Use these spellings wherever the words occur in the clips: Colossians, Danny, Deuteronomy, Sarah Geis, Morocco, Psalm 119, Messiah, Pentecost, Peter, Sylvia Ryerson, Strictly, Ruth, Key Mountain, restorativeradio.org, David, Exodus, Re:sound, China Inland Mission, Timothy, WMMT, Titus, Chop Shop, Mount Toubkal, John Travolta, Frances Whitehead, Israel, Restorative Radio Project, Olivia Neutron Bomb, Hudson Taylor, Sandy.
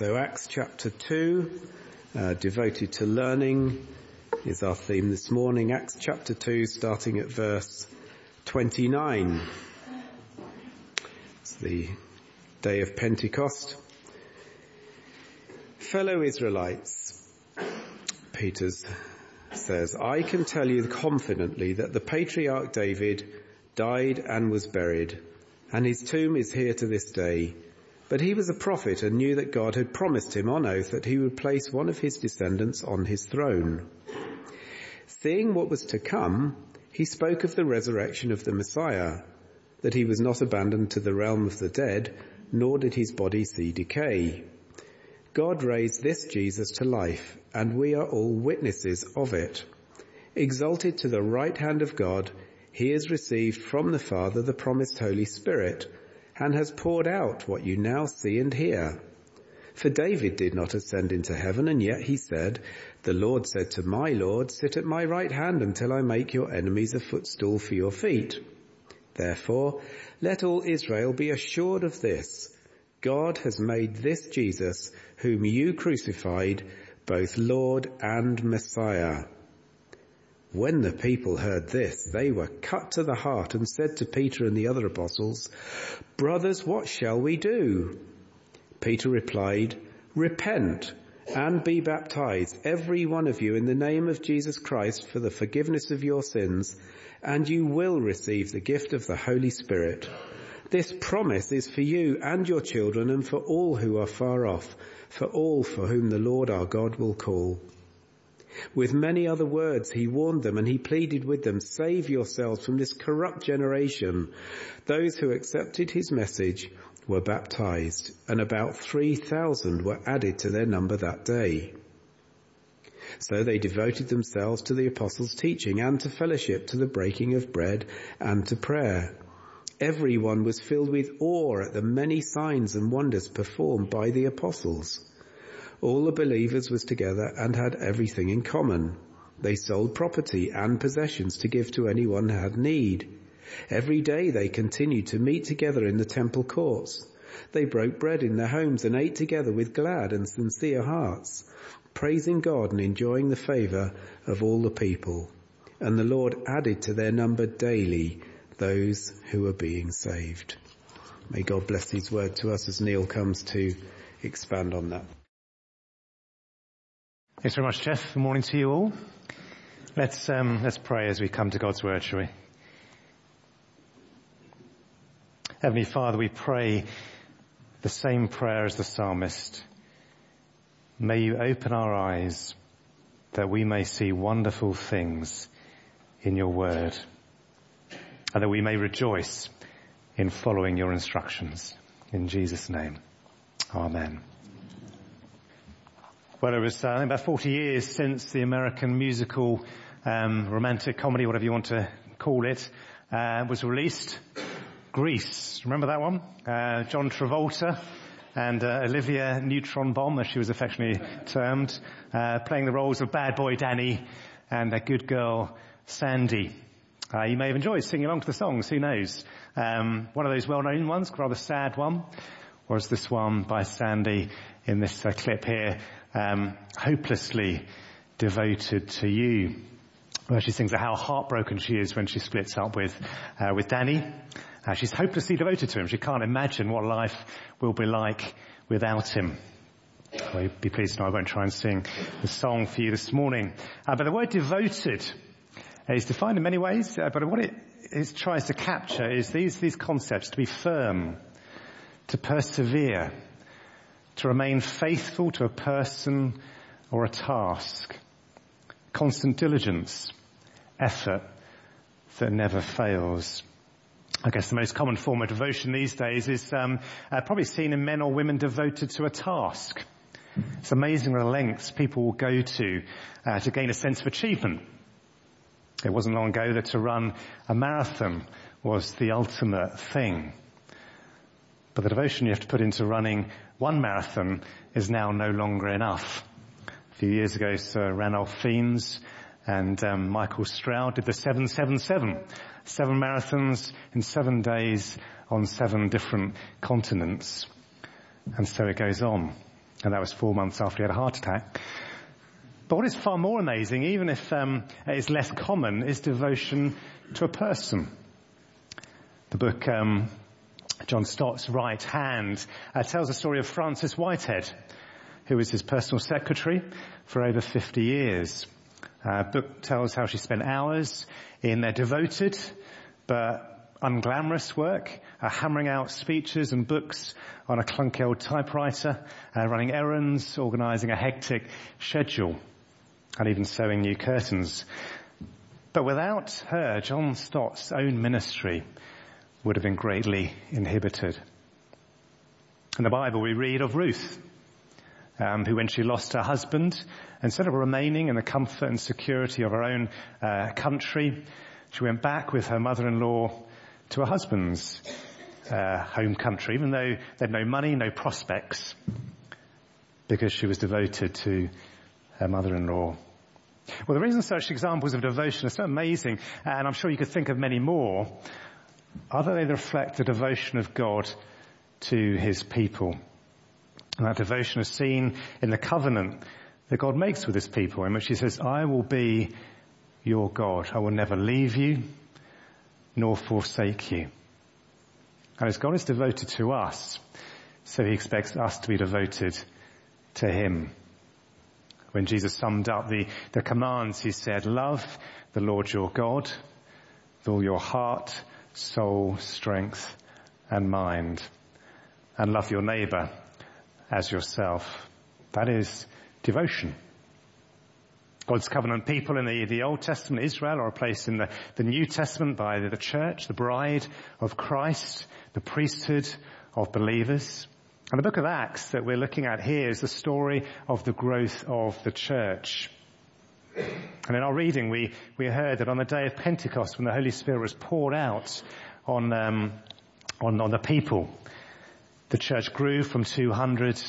So Acts chapter 2, devoted to learning, is our theme this morning. Acts chapter 2, starting at verse 29. It's the day of Pentecost. Fellow Israelites, Peter says, I can tell you confidently that the patriarch David died and was buried, and his tomb is here to this day. But he was a prophet and knew that God had promised him on oath that he would place one of his descendants on his throne. Seeing what was to come, he spoke of the resurrection of the Messiah, that he was not abandoned to the realm of the dead, nor did his body see decay. God raised this Jesus to life, and we are all witnesses of it. Exalted to the right hand of God, he has received from the Father the promised Holy Spirit, and has poured out what you now see and hear. For David did not ascend into heaven, and yet he said, The Lord said to my Lord, Sit at my right hand until I make your enemies a footstool for your feet. Therefore, let all Israel be assured of this. God has made this Jesus, whom you crucified, both Lord and Messiah. When the people heard this, they were cut to the heart and said to Peter and the other apostles, Brothers, what shall we do? Peter replied, Repent and be baptized, every one of you, in the name of Jesus Christ for the forgiveness of your sins, and you will receive the gift of the Holy Spirit. This promise is for you and your children and for all who are far off, for all for whom the Lord our God will call. With many other words he warned them, and he pleaded with them, Save yourselves from this corrupt generation. Those who accepted his message were baptized, and about 3,000 were added to their number that day. So they devoted themselves to the apostles' teaching and to fellowship, to the breaking of bread and to prayer. Everyone was filled with awe at the many signs and wonders performed by the apostles. All the believers was together and had everything in common. They sold property and possessions to give to anyone who had need. Every day they continued to meet together in the temple courts. They broke bread in their homes and ate together with glad and sincere hearts, praising God and enjoying the favour of all the people. And the Lord added to their number daily those who were being saved. May God bless his word to us as Neil comes to expand on that. Thanks very much, Jeff. Good morning to you all. Let's pray as we come to God's word, shall we? Heavenly Father, we pray the same prayer as the psalmist. May you open our eyes that we may see wonderful things in your word, and that we may rejoice in following your instructions. In Jesus' name, amen. Well, it was about 40 years since the American musical, romantic comedy, whatever you want to call it, was released. Grease. Remember that one? John Travolta and Olivia Neutron Bomb, as she was affectionately termed, playing the roles of bad boy Danny and a good girl Sandy. You may have enjoyed singing along to the songs, who knows? One of those well-known ones, rather sad one, was this one by Sandy in this clip here, Hopelessly Devoted to You, where she sings how heartbroken she is when she splits up with Danny. She's hopelessly devoted to him. She can't imagine what life will be like without him. Well, you'll be pleased to know I won't try and sing the song for you this morning. But the word devoted is defined in many ways, but what it tries to capture is these concepts: to be firm, to persevere, to remain faithful to a person or a task, constant diligence, effort that never fails. I guess the most common form of devotion these days is probably seen in men or women devoted to a task. It's amazing the lengths people will go to gain a sense of achievement. It wasn't long ago that to run a marathon was the ultimate thing. But the devotion you have to put into running one marathon is now no longer enough. A few years ago, Sir Ranulph Fiennes and Michael Stroud did the 777. 7 marathons in 7 days on 7 different continents. And so it goes on. And that was 4 months after he had a heart attack. But what is far more amazing, even if it's less common, is devotion to a person. The book John Stott's Right Hand tells the story of Frances Whitehead, who was his personal secretary for over 50 years. Book tells how she spent hours in their devoted but unglamorous work, hammering out speeches and books on a clunky old typewriter, running errands, organising a hectic schedule, and even sewing new curtains. But without her, John Stott's own ministry would have been greatly inhibited. In the Bible, we read of Ruth, who, when she lost her husband, instead of remaining in the comfort and security of her own country, she went back with her mother-in-law to her husband's home country, even though they had no money, no prospects, because she was devoted to her mother-in-law. Well, the reason such examples of devotion are so amazing, and I'm sure you could think of many more, are that they reflect the devotion of God to his people. And that devotion is seen in the covenant that God makes with his people, in which he says, I will be your God. I will never leave you nor forsake you. And as God is devoted to us, so he expects us to be devoted to him. When Jesus summed up the commands, he said, love the Lord your God with all your heart, soul, strength, and mind, and love your neighbour as yourself. That is devotion. God's covenant people in the Old Testament, Israel, are replaced in the New Testament by the church, the bride of Christ, the priesthood of believers. And the book of Acts that we're looking at here is the story of the growth of the church. And in our reading, we heard that on the day of Pentecost, when the Holy Spirit was poured out on the people, the church grew from 200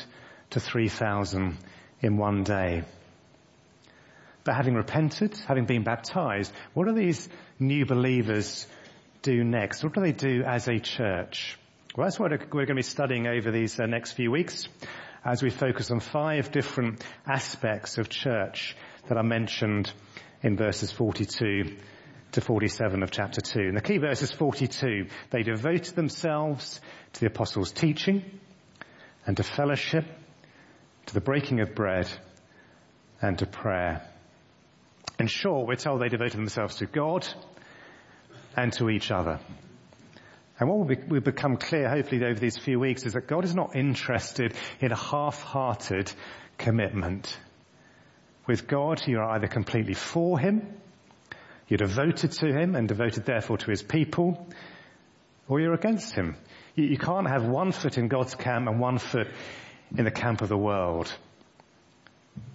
to 3,000 in one day. But having repented, having been baptized, what do these new believers do next? What do they do as a church? Well, that's what we're going to be studying over these next few weeks as we focus on 5 different aspects of church that are mentioned in verses 42 to 47 of chapter 2. And the key verse is 42. They devoted themselves to the apostles' teaching and to fellowship, to the breaking of bread and to prayer. In short, we're told they devoted themselves to God and to each other. And what will become clear, hopefully, over these few weeks is that God is not interested in a half-hearted commitment. With God, you are either completely for him, you're devoted to him and devoted therefore to his people, or you're against him. You can't have one foot in God's camp and one foot in the camp of the world.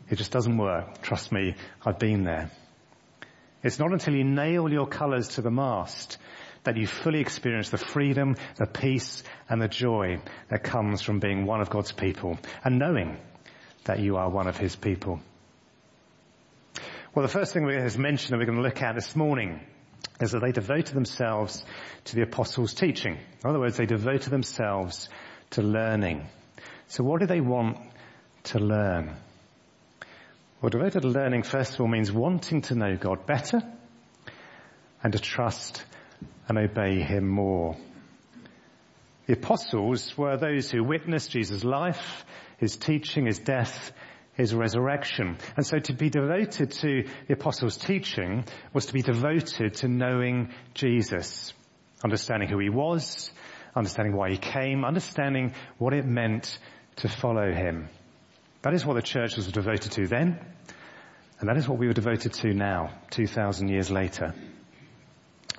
It just doesn't work. Trust me, I've been there. It's not until you nail your colours to the mast that you fully experience the freedom, the peace and the joy that comes from being one of God's people and knowing that you are one of his people. Well, the first thing we have mentioned that we're going to look at this morning is that they devoted themselves to the apostles' teaching. In other words, they devoted themselves to learning. So what do they want to learn? Well, devoted to learning, first of all, means wanting to know God better and to trust and obey him more. The apostles were those who witnessed Jesus' life, his teaching, his death, his resurrection. And so to be devoted to the apostles' teaching was to be devoted to knowing Jesus, understanding who he was, understanding why he came, understanding what it meant to follow him. That is what the church was devoted to then, and that is what we were devoted to now, 2,000 years later.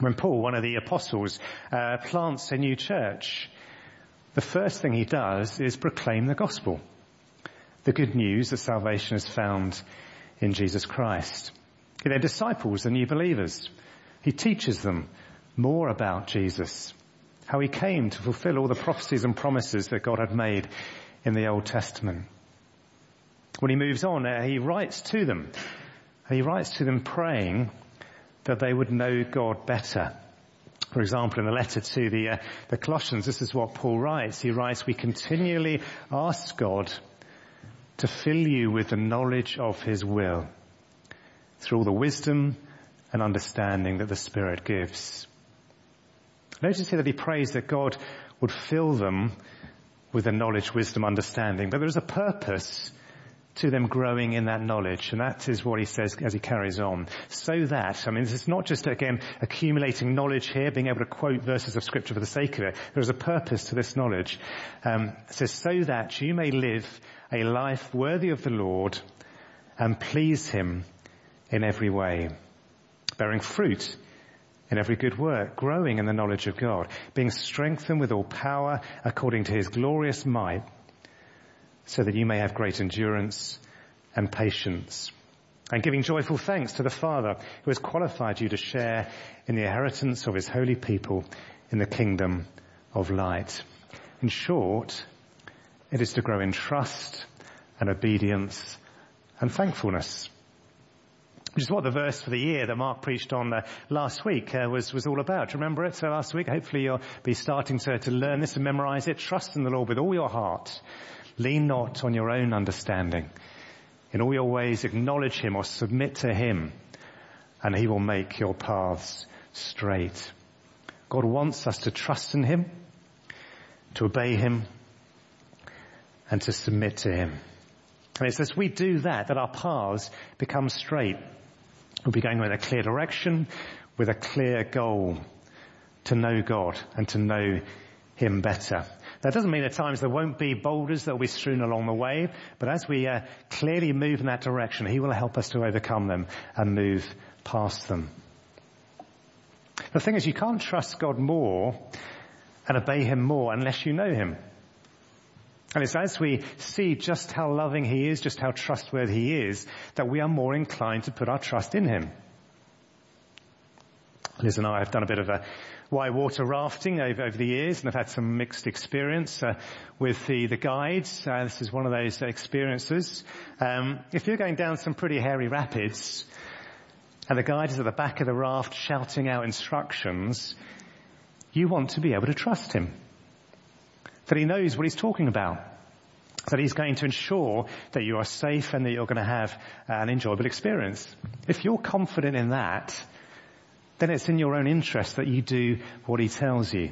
When Paul, one of the apostles, plants a new church, the first thing he does is proclaim the gospel. The good news that salvation is found in Jesus Christ. He then disciples the new believers. He teaches them more about Jesus, how he came to fulfill all the prophecies and promises that God had made in the Old Testament. When he moves on, he writes to them praying that they would know God better. For example, in the letter to the Colossians, this is what Paul writes. He writes, we continually ask God to fill you with the knowledge of his will through all the wisdom and understanding that the Spirit gives. Notice here that he prays that God would fill them with the knowledge, wisdom, understanding. But there is a purpose to them growing in that knowledge. And that is what he says as he carries on. So that, this is not just, again, accumulating knowledge here, being able to quote verses of scripture for the sake of it. There is a purpose to this knowledge. It says, so that you may live a life worthy of the Lord and please him in every way, bearing fruit in every good work, growing in the knowledge of God, being strengthened with all power according to his glorious might, so that you may have great endurance and patience, and giving joyful thanks to the Father who has qualified you to share in the inheritance of his holy people in the kingdom of light. In short, it is to grow in trust and obedience and thankfulness, which is what the verse for the year that Mark preached on last week was all about. Remember it? So last week, hopefully you'll be starting to learn this and memorize it. Trust in the Lord with all your heart. Lean not on your own understanding. In all your ways acknowledge him or submit to him, and he will make your paths straight. God wants us to trust in him, to obey him, and to submit to him. And it's as we do that our paths become straight. We'll be going in a clear direction with a clear goal to know God and to know him better. That doesn't mean at times there won't be boulders that will be strewn along the way, but as we clearly move in that direction, he will help us to overcome them and move past them. The thing is, you can't trust God more and obey him more unless you know him. And it's as we see just how loving he is, just how trustworthy he is, that we are more inclined to put our trust in him. Liz and I have done a bit of white water rafting over the years, and I've had some mixed experience with the guides. This is one of those experiences. If you're going down some pretty hairy rapids, and the guide is at the back of the raft shouting out instructions, you want to be able to trust him, that he knows what he's talking about, that he's going to ensure that you are safe and that you're going to have an enjoyable experience. If you're confident in that, then it's in your own interest that you do what he tells you.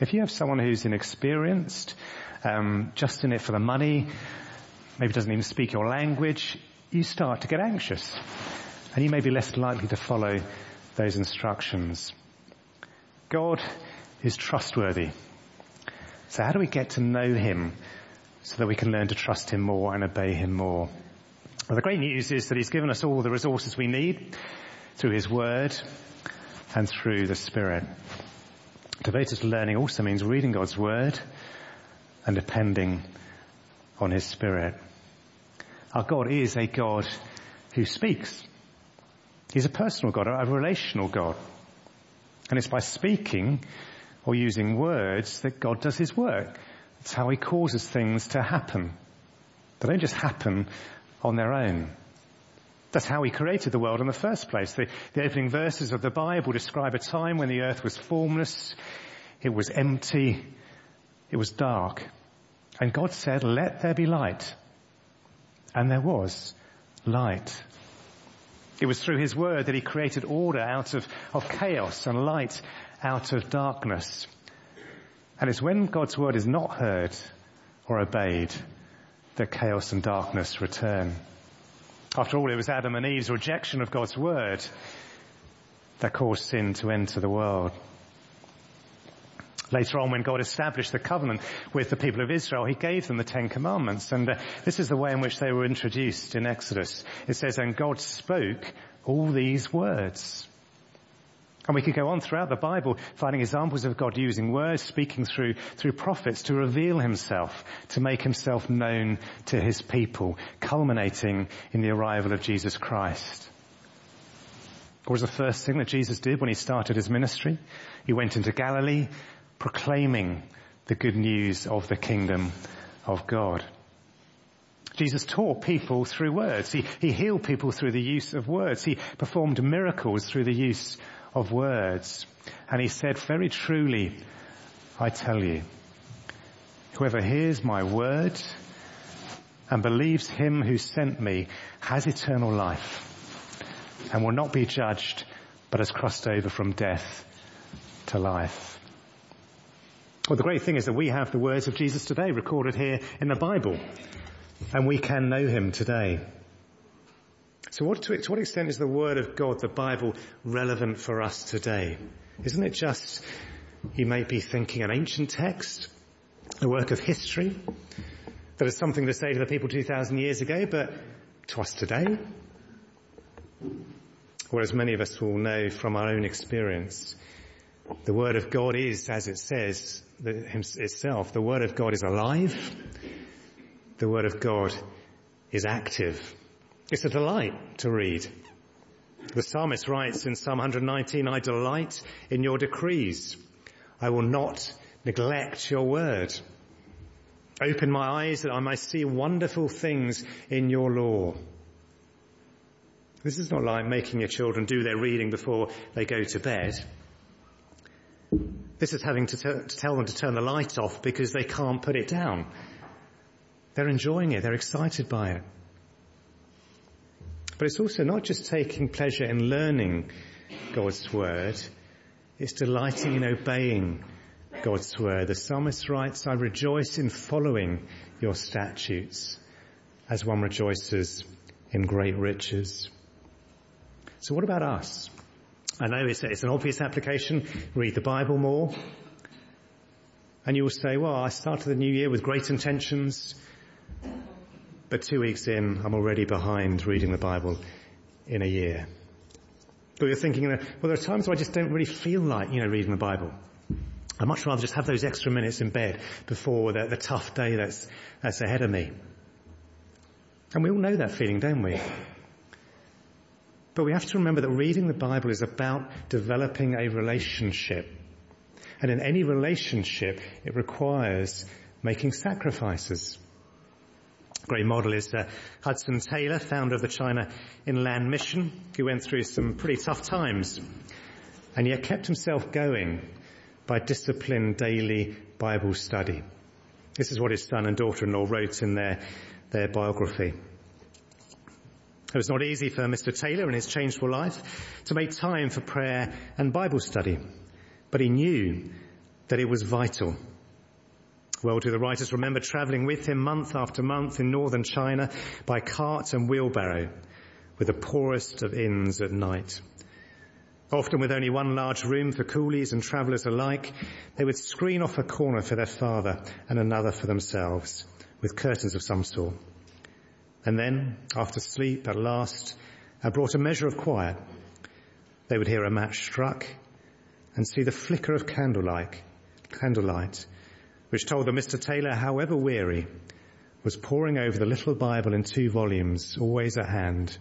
If you have someone who's inexperienced, just in it for the money, maybe doesn't even speak your language, you start to get anxious, and you may be less likely to follow those instructions. God is trustworthy. So how do we get to know him so that we can learn to trust him more and obey him more? Well, the great news is that he's given us all the resources we need through his word and through the Spirit. Devoted to learning also means reading God's word and depending on his Spirit. Our God is a God who speaks. He's a personal God, a relational God. And it's by speaking or using words that God does his work. It's how he causes things to happen. They don't just happen on their own. That's how he created the world in the first place. The opening verses of the Bible describe a time when the earth was formless, it was empty, it was dark. And God said, let there be light. And there was light. It was through his word that he created order out of chaos and light out of darkness. And it's when God's word is not heard or obeyed that chaos and darkness return. After all, it was Adam and Eve's rejection of God's word that caused sin to enter the world. Later on, when God established the covenant with the people of Israel, he gave them the Ten Commandments. And this is the way in which they were introduced in Exodus. It says, and God spoke all these words. And we could go on throughout the Bible, finding examples of God using words, speaking through prophets to reveal himself, to make himself known to his people, culminating in the arrival of Jesus Christ. What was the first thing that Jesus did when he started his ministry? He went into Galilee, proclaiming the good news of the kingdom of God. Jesus taught people through words. He healed people through the use of words. He performed miracles through the use of words. And he said, very truly, I tell you, whoever hears my word and believes him who sent me has eternal life and will not be judged, but has crossed over from death to life. Well, the great thing is that we have the words of Jesus today recorded here in the Bible, and we can know him today. So to what extent is the Word of God, the Bible, relevant for us today? Isn't it just, you may be thinking, an ancient text, a work of history, that is something to say to the people 2,000 years ago, but to us today? Or as many of us will know from our own experience, the Word of God is, as it says itself, the Word of God is alive, the Word of God is active. It's a delight to read. The psalmist writes in Psalm 119, I delight in your decrees. I will not neglect your word. Open my eyes that I may see wonderful things in your law. This is not like making your children do their reading before they go to bed. This is having to tell them to turn the light off because they can't put it down. They're enjoying it. They're excited by it. But it's also not just taking pleasure in learning God's word, it's delighting in obeying God's word. The psalmist writes, I rejoice in following your statutes, as one rejoices in great riches. So what about us? I know it's an obvious application, read the Bible more. And you will say, well, I started the new year with great intentions, but 2 weeks in, I'm already behind reading the Bible in a year. But you're thinking, well, there are times where I just don't really feel like, reading the Bible. I'd much rather just have those extra minutes in bed before the tough day that's ahead of me. And we all know that feeling, don't we? But we have to remember that reading the Bible is about developing a relationship. And in any relationship, it requires making sacrifices. Great model is Hudson Taylor, founder of the China Inland Mission, who went through some pretty tough times and yet kept himself going by disciplined daily Bible study. This is what his son and daughter-in-law wrote in their biography. It was not easy for Mr. Taylor in his changeful life to make time for prayer and Bible study, but he knew that it was vital. Well, do the writers remember travelling with him month after month in northern China by cart and wheelbarrow with the poorest of inns at night. Often with only one large room for coolies and travellers alike, they would screen off a corner for their father and another for themselves with curtains of some sort. And then, after sleep at last, brought a measure of quiet. They would hear a match struck and see the flicker of candlelight, which told that Mr. Taylor, however weary, was poring over the little Bible in 2 volumes, always at hand.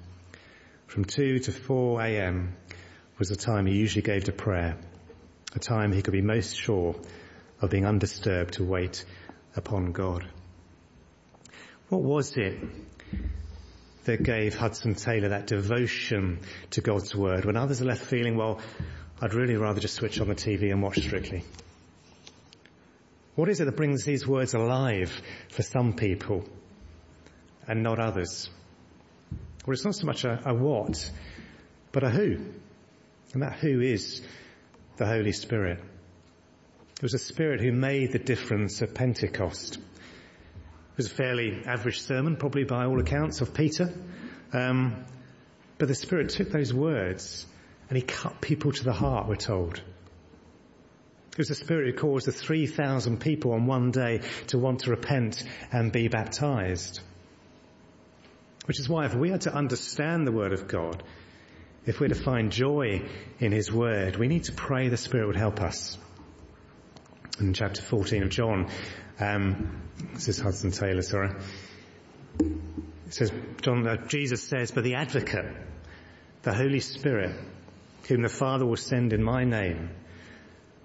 From 2 to 4 a.m. was the time he usually gave to prayer, a time he could be most sure of being undisturbed to wait upon God. What was it that gave Hudson Taylor that devotion to God's word when others are left feeling, well, I'd really rather just switch on the TV and watch Strictly? What is it that brings these words alive for some people and not others? Well, it's not so much a what, but a who. And that who is the Holy Spirit. It was the Spirit who made the difference at Pentecost. It was a fairly average sermon, probably by all accounts, of Peter. But the Spirit took those words and he cut people to the heart, we're told. It was the Spirit who caused the 3,000 people on one day to want to repent and be baptized. Which is why if we are to understand the Word of God, if we're to find joy in His Word, we need to pray the Spirit would help us. In chapter 14 of John, this is Hudson Taylor, sorry. It says, Jesus says, but the Advocate, the Holy Spirit, whom the Father will send in my name,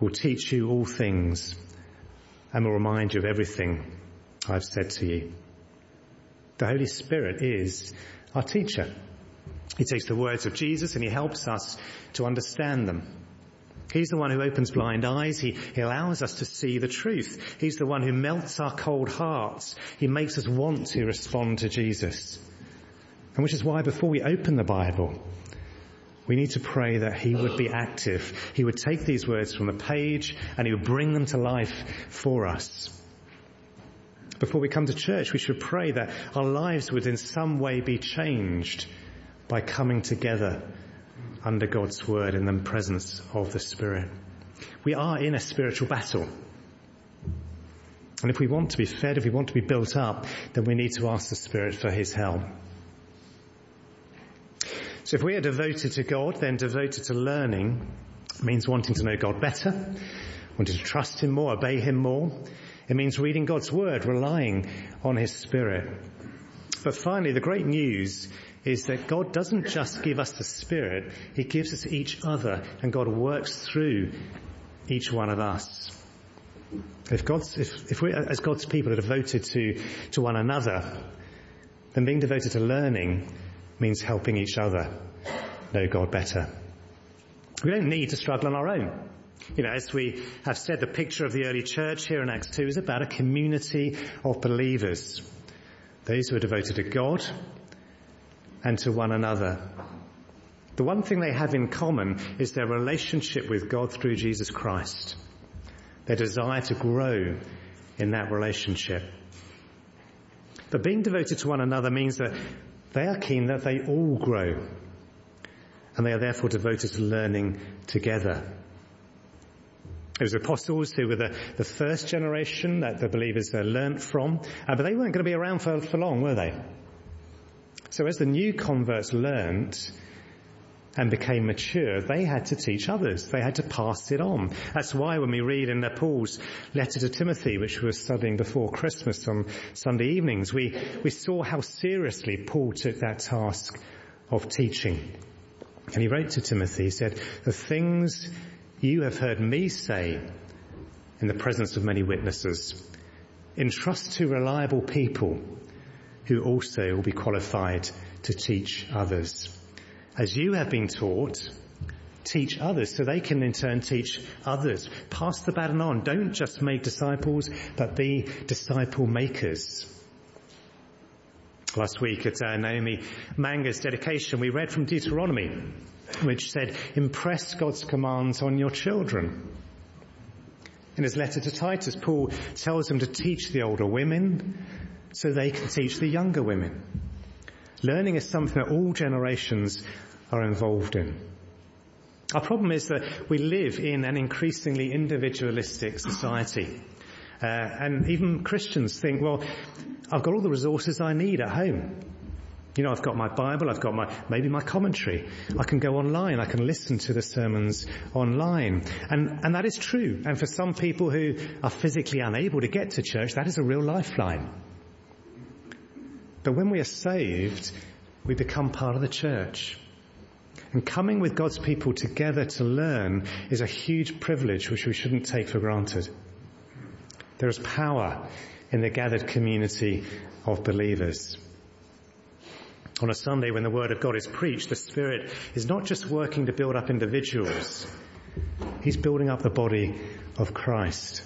will teach you all things and will remind you of everything I've said to you. The Holy Spirit is our teacher. He takes the words of Jesus and he helps us to understand them. He's the one who opens blind eyes. He allows us to see the truth. He's the one who melts our cold hearts. He makes us want to respond to Jesus. And which is why before we open the Bible, we need to pray that he would be active. He would take these words from the page and he would bring them to life for us. Before we come to church, we should pray that our lives would in some way be changed by coming together under God's word in the presence of the Spirit. We are in a spiritual battle. And if we want to be fed, if we want to be built up, then we need to ask the Spirit for his help. So if we are devoted to God, then devoted to learning means wanting to know God better, wanting to trust him more, obey him more. It means reading God's word, relying on his Spirit. But finally, the great news is that God doesn't just give us the Spirit, he gives us each other, and God works through each one of us. If we as God's people are devoted to one another, then being devoted to learning means helping each other know God better. We don't need to struggle on our own. You know, as we have said, the picture of the early church here in Acts 2 is about a community of believers. Those who are devoted to God and to one another. The one thing they have in common is their relationship with God through Jesus Christ. Their desire to grow in that relationship. But being devoted to one another means that they are keen that they all grow, and they are therefore devoted to learning together. It was apostles who were the first generation that the believers learnt from, but they weren't going to be around for long, were they? So as the new converts learnt and became mature, they had to teach others. They had to pass it on. That's why when we read in Paul's letter to Timothy, which we were studying before Christmas on Sunday evenings, we saw how seriously Paul took that task of teaching. And he wrote to Timothy, he said, "The things you have heard me say in the presence of many witnesses, entrust to reliable people who also will be qualified to teach others. As you have been taught, teach others," so they can in turn teach others. Pass the baton on. Don't just make disciples, but be disciple makers. Last week at Naomi Manga's dedication, we read from Deuteronomy, which said, impress God's commands on your children. In his letter to Titus, Paul tells them to teach the older women so they can teach the younger women. Learning is something that all generations are involved in. Our problem is that we live in an increasingly individualistic society. And even Christians think, well, I've got all the resources I need at home. You know, I've got my Bible, I've got maybe my commentary. I can go online, I can listen to the sermons online. And that is true. And for some people who are physically unable to get to church, that is a real lifeline. But when we are saved, we become part of the church. And coming with God's people together to learn is a huge privilege which we shouldn't take for granted. There is power in the gathered community of believers. On a Sunday when the word of God is preached, the Spirit is not just working to build up individuals. He's building up the body of Christ.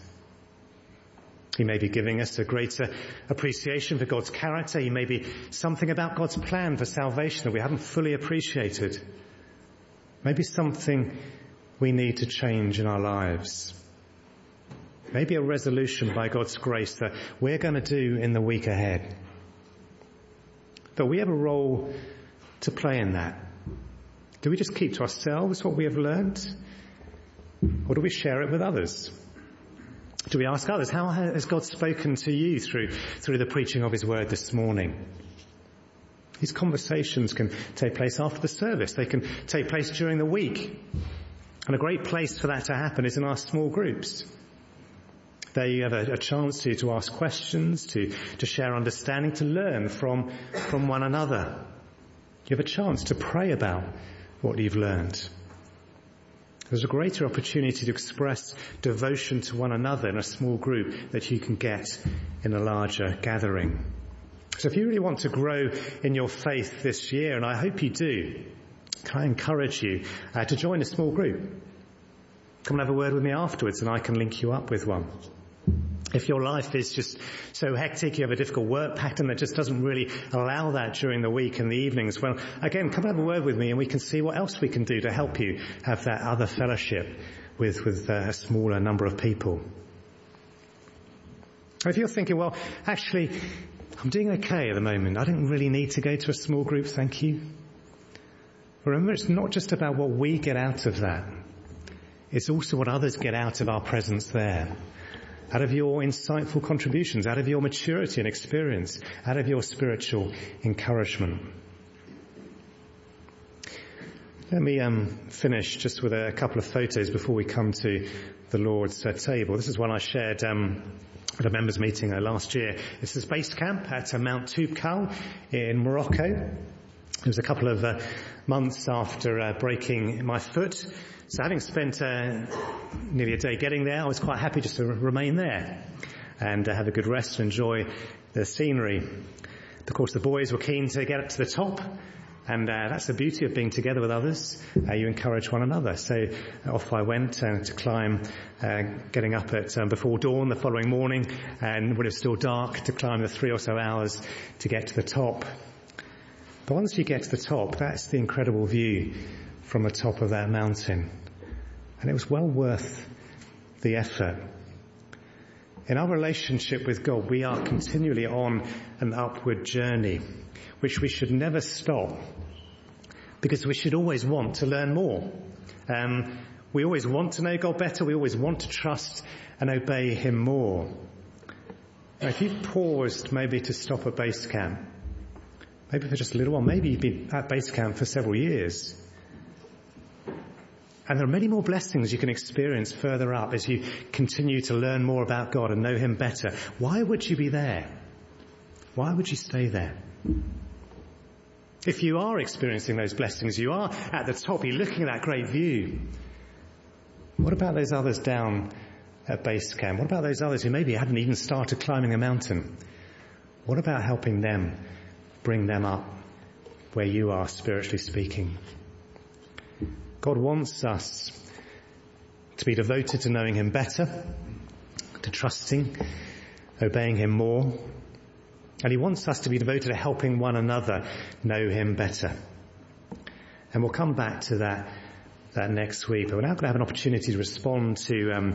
He may be giving us a greater appreciation for God's character. He may be something about God's plan for salvation that we haven't fully appreciated. Maybe something we need to change in our lives. Maybe a resolution by God's grace that we're going to do in the week ahead. But we have a role to play in that. Do we just keep to ourselves what we have learned? Or do we share it with others? Do we ask others, how has God spoken to you through the preaching of his word this morning? These conversations can take place after the service. They can take place during the week. And a great place for that to happen is in our small groups. There you have a chance to ask questions, to share understanding, to learn from one another. You have a chance to pray about what you've learned. There's a greater opportunity to express devotion to one another in a small group that you can get in a larger gathering. So if you really want to grow in your faith this year, and I hope you do, can I encourage you to join a small group? Come and have a word with me afterwards and I can link you up with one. If your life is just so hectic, you have a difficult work pattern that just doesn't really allow that during the week and the evenings, well, again, come and have a word with me and we can see what else we can do to help you have that other fellowship with a smaller number of people. If you're thinking, well, actually, I'm doing okay at the moment. I don't really need to go to a small group, thank you. Remember, it's not just about what we get out of that. It's also what others get out of our presence there. Out of your insightful contributions, out of your maturity and experience, out of your spiritual encouragement. Let me finish just with a couple of photos before we come to the Lord's table. This is one I shared at a members' meeting last year. It's this base camp at Mount Toubkal in Morocco. It was a couple of months after breaking my foot. So having spent nearly a day getting there, I was quite happy just to remain there and have a good rest and enjoy the scenery. Of course, the boys were keen to get up to the top. And that's the beauty of being together with others. You encourage one another. So off I went to climb, getting up at before dawn the following morning, and when it's still dark, to climb the 3 or so hours to get to the top. But once you get to the top, that's the incredible view from the top of that mountain. And it was well worth the effort. In our relationship with God, we are continually on an upward journey, which we should never stop, because we should always want to learn more. We always want to know God better. We always want to trust and obey him more. Now, if you've paused maybe to stop at base camp, maybe for just a little while, maybe you've been at base camp for several years. And there are many more blessings you can experience further up as you continue to learn more about God and know him better. Why would you be there? Why would you stay there? If you are experiencing those blessings, you are at the top, you're looking at that great view. What about those others down at base camp? What about those others who maybe hadn't even started climbing a mountain? What about helping them bring them up where you are spiritually speaking? God wants us to be devoted to knowing him better, to trusting, obeying him more. And he wants us to be devoted to helping one another know him better. And we'll come back to that next week. But we're now going to have an opportunity to respond to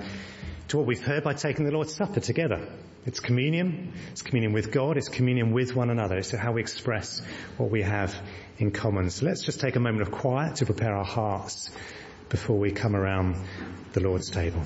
what we've heard by taking the Lord's Supper together. It's communion. It's communion with God. It's communion with one another. It's how we express what we have in common. So let's just take a moment of quiet to prepare our hearts before we come around the Lord's table.